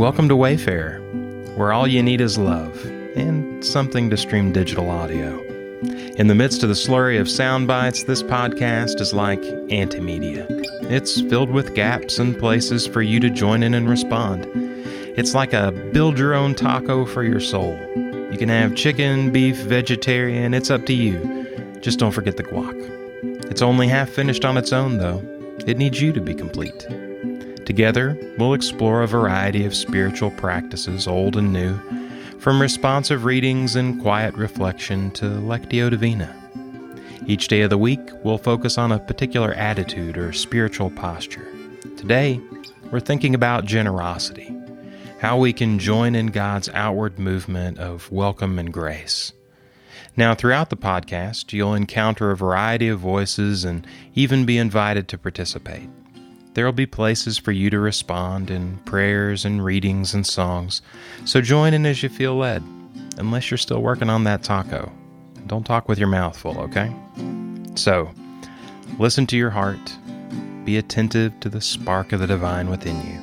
Welcome to Wayfarer, where all you need is love and something to stream digital audio. In the midst of the slurry of sound bites, this podcast is like antimedia. It's filled with gaps and places for you to join in and respond. It's like a build-your-own taco for your soul. You can have chicken, beef, vegetarian, it's up to you. Just don't forget the guac. It's only half finished on its own, though. It needs you to be complete. Together, we'll explore a variety of spiritual practices, old and new, from responsive readings and quiet reflection to Lectio Divina. Each day of the week, we'll focus on a particular attitude or spiritual posture. Today, we're thinking about generosity, how we can join in God's outward movement of welcome and grace. Now, throughout the podcast, you'll encounter a variety of voices and even be invited to participate. There'll be places for you to respond in prayers and readings and songs, so join in as you feel led, unless you're still working on that taco. Don't talk with your mouth full, okay? So, listen to your heart, be attentive to the spark of the divine within you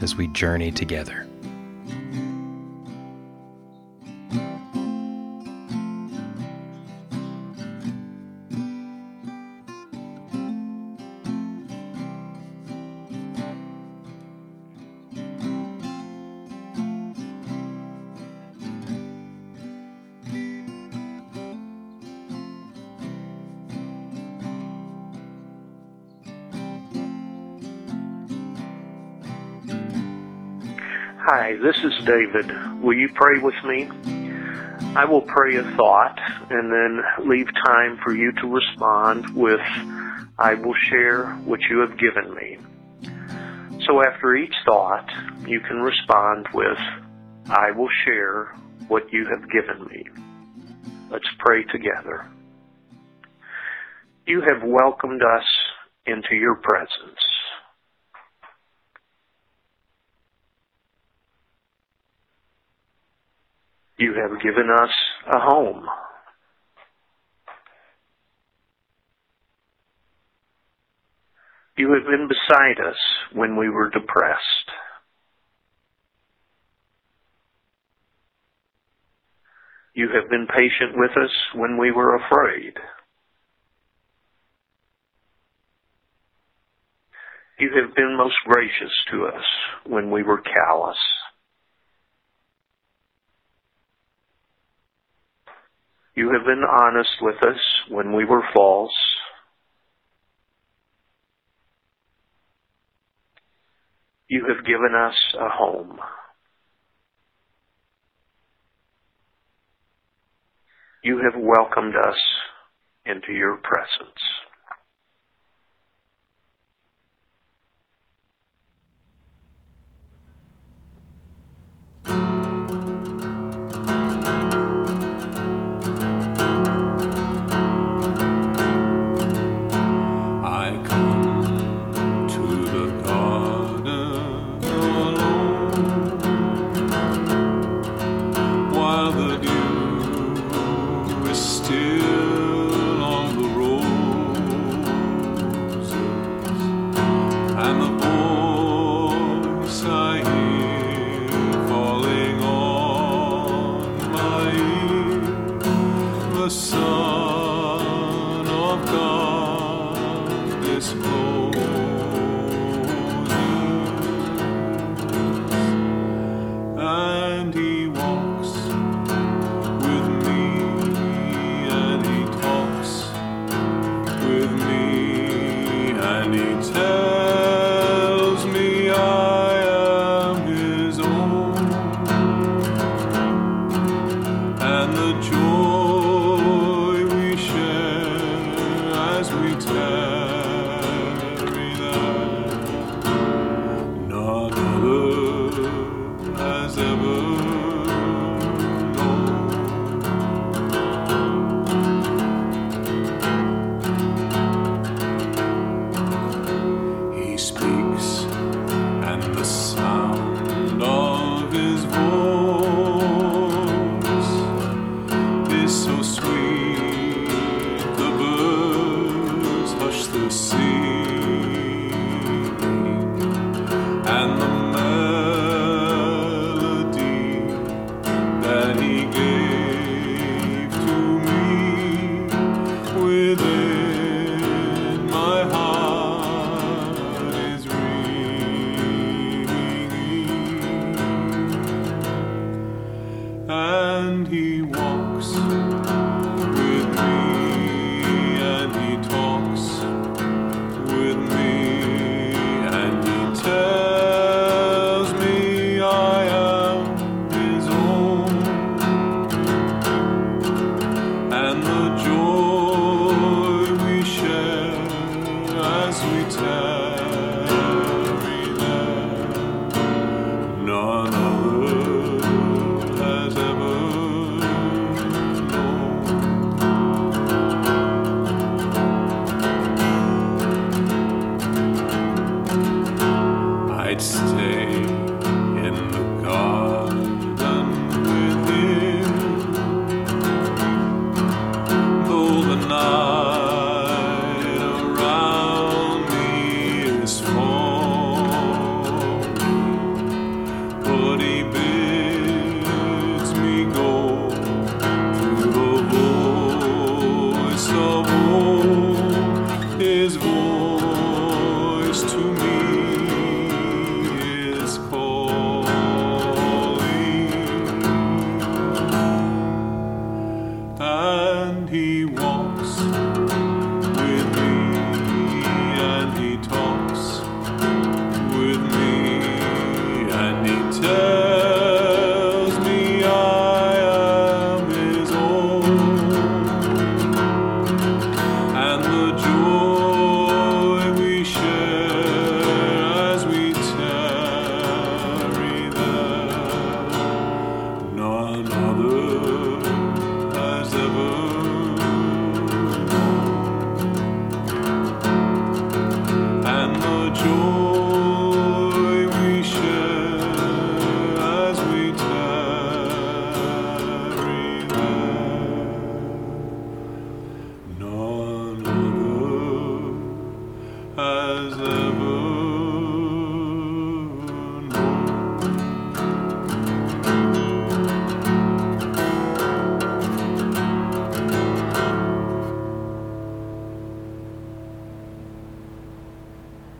as we journey together. Hi, this is David. Will you pray with me? I will pray a thought and then leave time for you to respond with, I will share what you have given me. So after each thought, you can respond with, I will share what you have given me. Let's pray together. You have welcomed us into your presence. You have given us a home. You have been beside us when we were depressed. You have been patient with us when we were afraid. You have been most gracious to us when we were callous. You have been honest with us when we were false. You have given us a home. You have welcomed us into your presence.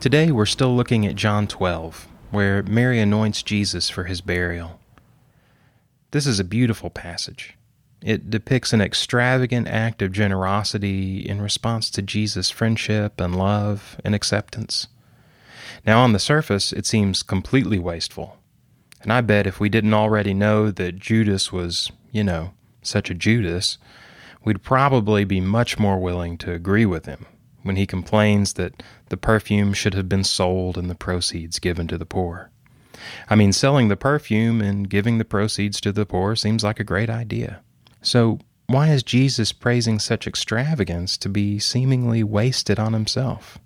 Today we're still looking at John 12, where Mary anoints Jesus for his burial. This is a beautiful passage. It depicts an extravagant act of generosity in response to Jesus' friendship and love and acceptance. Now on the surface, it seems completely wasteful. And I bet if we didn't already know that Judas was, such a Judas, we'd probably be much more willing to agree with him when he complains that the perfume should have been sold and the proceeds given to the poor. I mean, selling the perfume and giving the proceeds to the poor seems like a great idea. So why is Jesus praising such extravagance to be seemingly wasted on himself?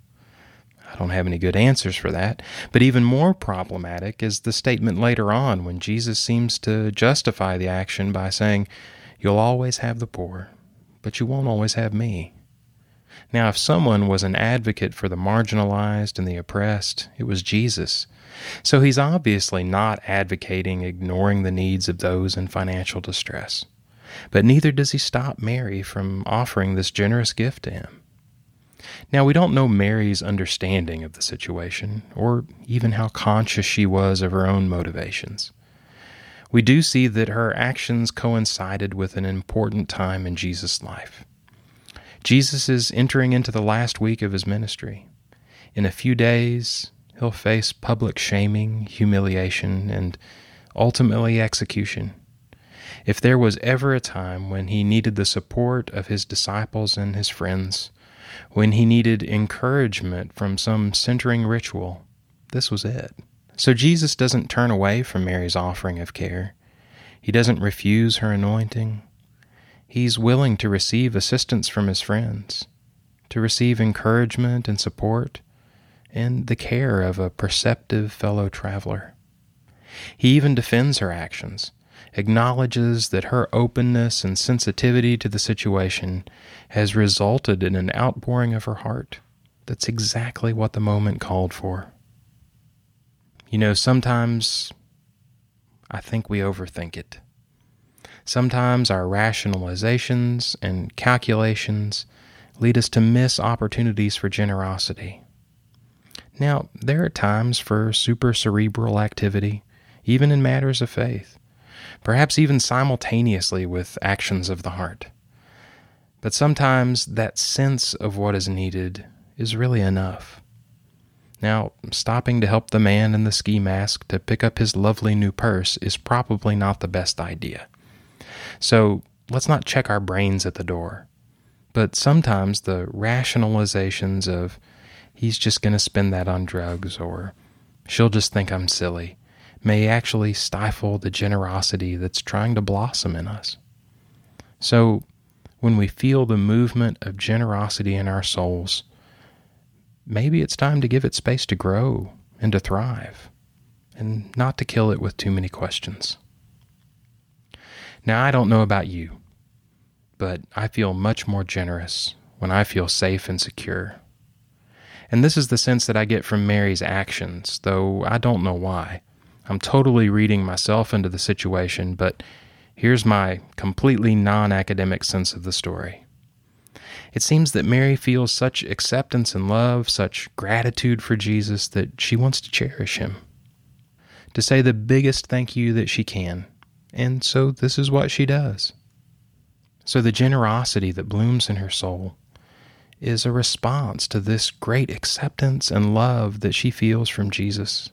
I don't have any good answers for that, but even more problematic is the statement later on when Jesus seems to justify the action by saying, "You'll always have the poor, but you won't always have me." Now, if someone was an advocate for the marginalized and the oppressed, it was Jesus. So he's obviously not advocating ignoring the needs of those in financial distress. But neither does he stop Mary from offering this generous gift to him. Now, we don't know Mary's understanding of the situation, or even how conscious she was of her own motivations. We do see that her actions coincided with an important time in Jesus' life. Jesus is entering into the last week of his ministry. In a few days, he'll face public shaming, humiliation, and ultimately execution. If there was ever a time when he needed the support of his disciples and his friends, when he needed encouragement from some centering ritual, this was it. So Jesus doesn't turn away from Mary's offering of care. He doesn't refuse her anointing. He's willing to receive assistance from his friends, to receive encouragement and support, and the care of a perceptive fellow traveler. He even defends her actions, acknowledges that her openness and sensitivity to the situation has resulted in an outpouring of her heart. That's exactly what the moment called for. Sometimes I think we overthink it. Sometimes our rationalizations and calculations lead us to miss opportunities for generosity. Now, there are times for super-cerebral activity, even in matters of faith, perhaps even simultaneously with actions of the heart. But sometimes that sense of what is needed is really enough. Now, stopping to help the man in the ski mask to pick up his lovely new purse is probably not the best idea. So let's not check our brains at the door. But sometimes the rationalizations of, he's just going to spend that on drugs, or she'll just think I'm silly, may actually stifle the generosity that's trying to blossom in us. So when we feel the movement of generosity in our souls, maybe it's time to give it space to grow and to thrive, and not to kill it with too many questions. Now, I don't know about you, but I feel much more generous when I feel safe and secure. And this is the sense that I get from Mary's actions, though I don't know why. I'm totally reading myself into the situation, but here's my completely non-academic sense of the story. It seems that Mary feels such acceptance and love, such gratitude for Jesus, that she wants to cherish him, to say the biggest thank you that she can. And so this is what she does. So the generosity that blooms in her soul is a response to this great acceptance and love that she feels from Jesus.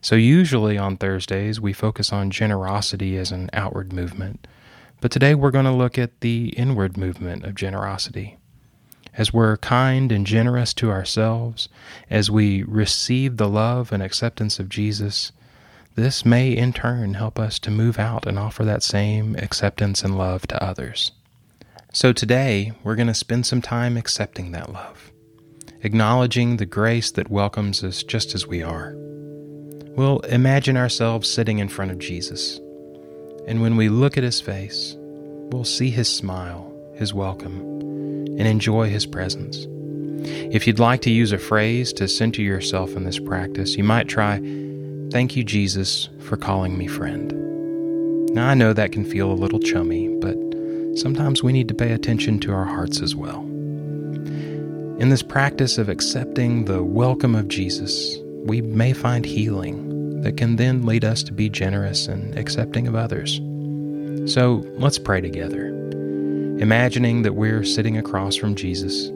So usually on Thursdays, we focus on generosity as an outward movement. But today we're going to look at the inward movement of generosity. As we're kind and generous to ourselves, as we receive the love and acceptance of Jesus, this may in turn help us to move out and offer that same acceptance and love to others. So today, we're going to spend some time accepting that love, acknowledging the grace that welcomes us just as we are. We'll imagine ourselves sitting in front of Jesus, and when we look at his face, we'll see his smile, his welcome, and enjoy his presence. If you'd like to use a phrase to center yourself in this practice, you might try, "Thank you, Jesus, for calling me friend." Now, I know that can feel a little chummy, but sometimes we need to pay attention to our hearts as well. In this practice of accepting the welcome of Jesus, we may find healing that can then lead us to be generous and accepting of others. So let's pray together, imagining that we're sitting across from Jesus,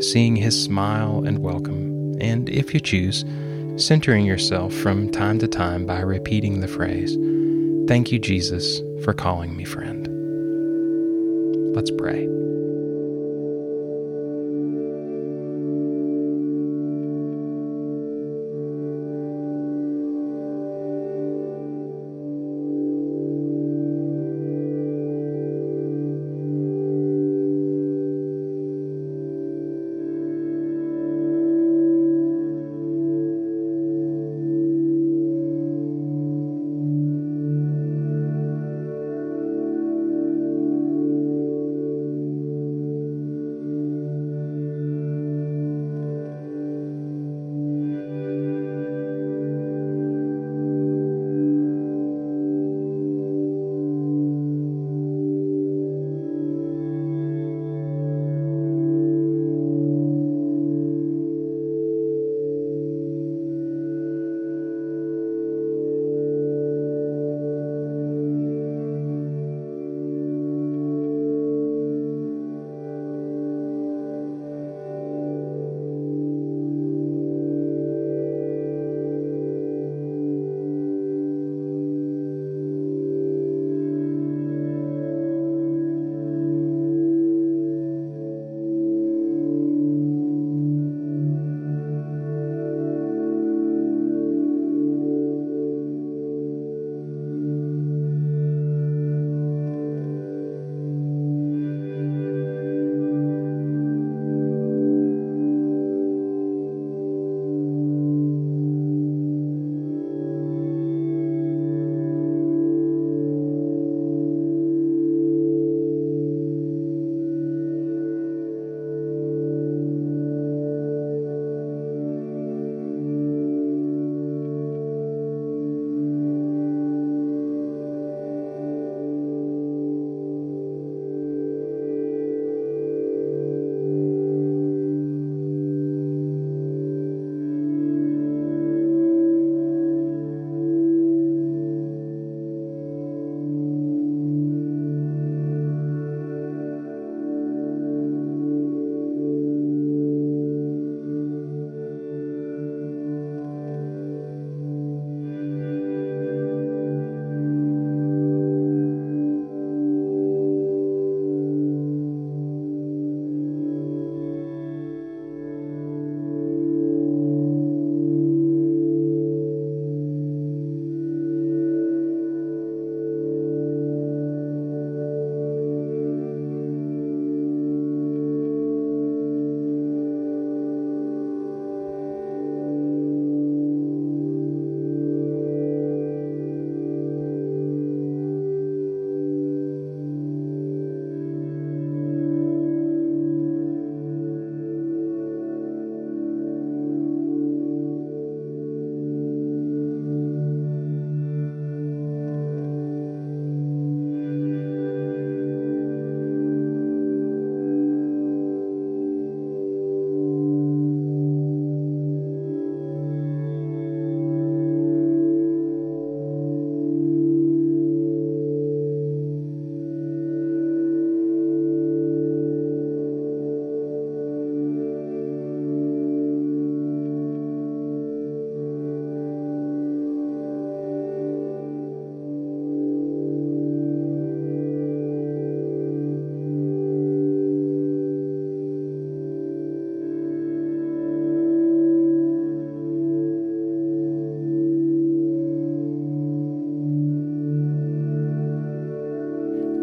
seeing his smile and welcome, and if you choose, centering yourself from time to time by repeating the phrase, "Thank you, Jesus, for calling me friend." Let's pray.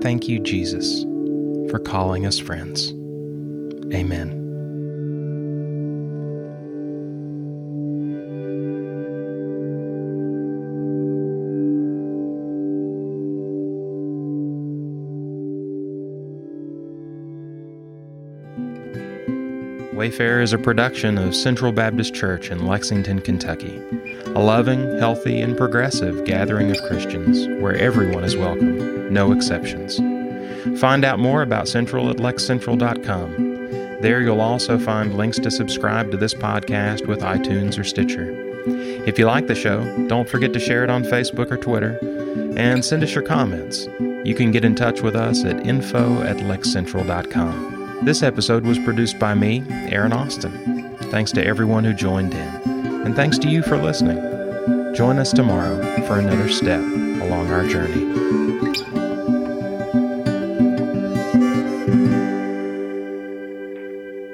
thank you, Jesus, for calling us friends. Amen. Wayfarer is a production of Central Baptist Church in Lexington, Kentucky, a loving, healthy, and progressive gathering of Christians where everyone is welcome, no exceptions. Find out more about Central at LexCentral.com. There you'll also find links to subscribe to this podcast with iTunes or Stitcher. If you like the show, don't forget to share it on Facebook or Twitter, and send us your comments. You can get in touch with us at info@LexCentral.com. This episode was produced by me, Aaron Austin. Thanks to everyone who joined in, and thanks to you for listening. Join us tomorrow for another step along our journey.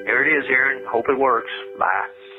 There it is, Aaron. Hope it works. Bye.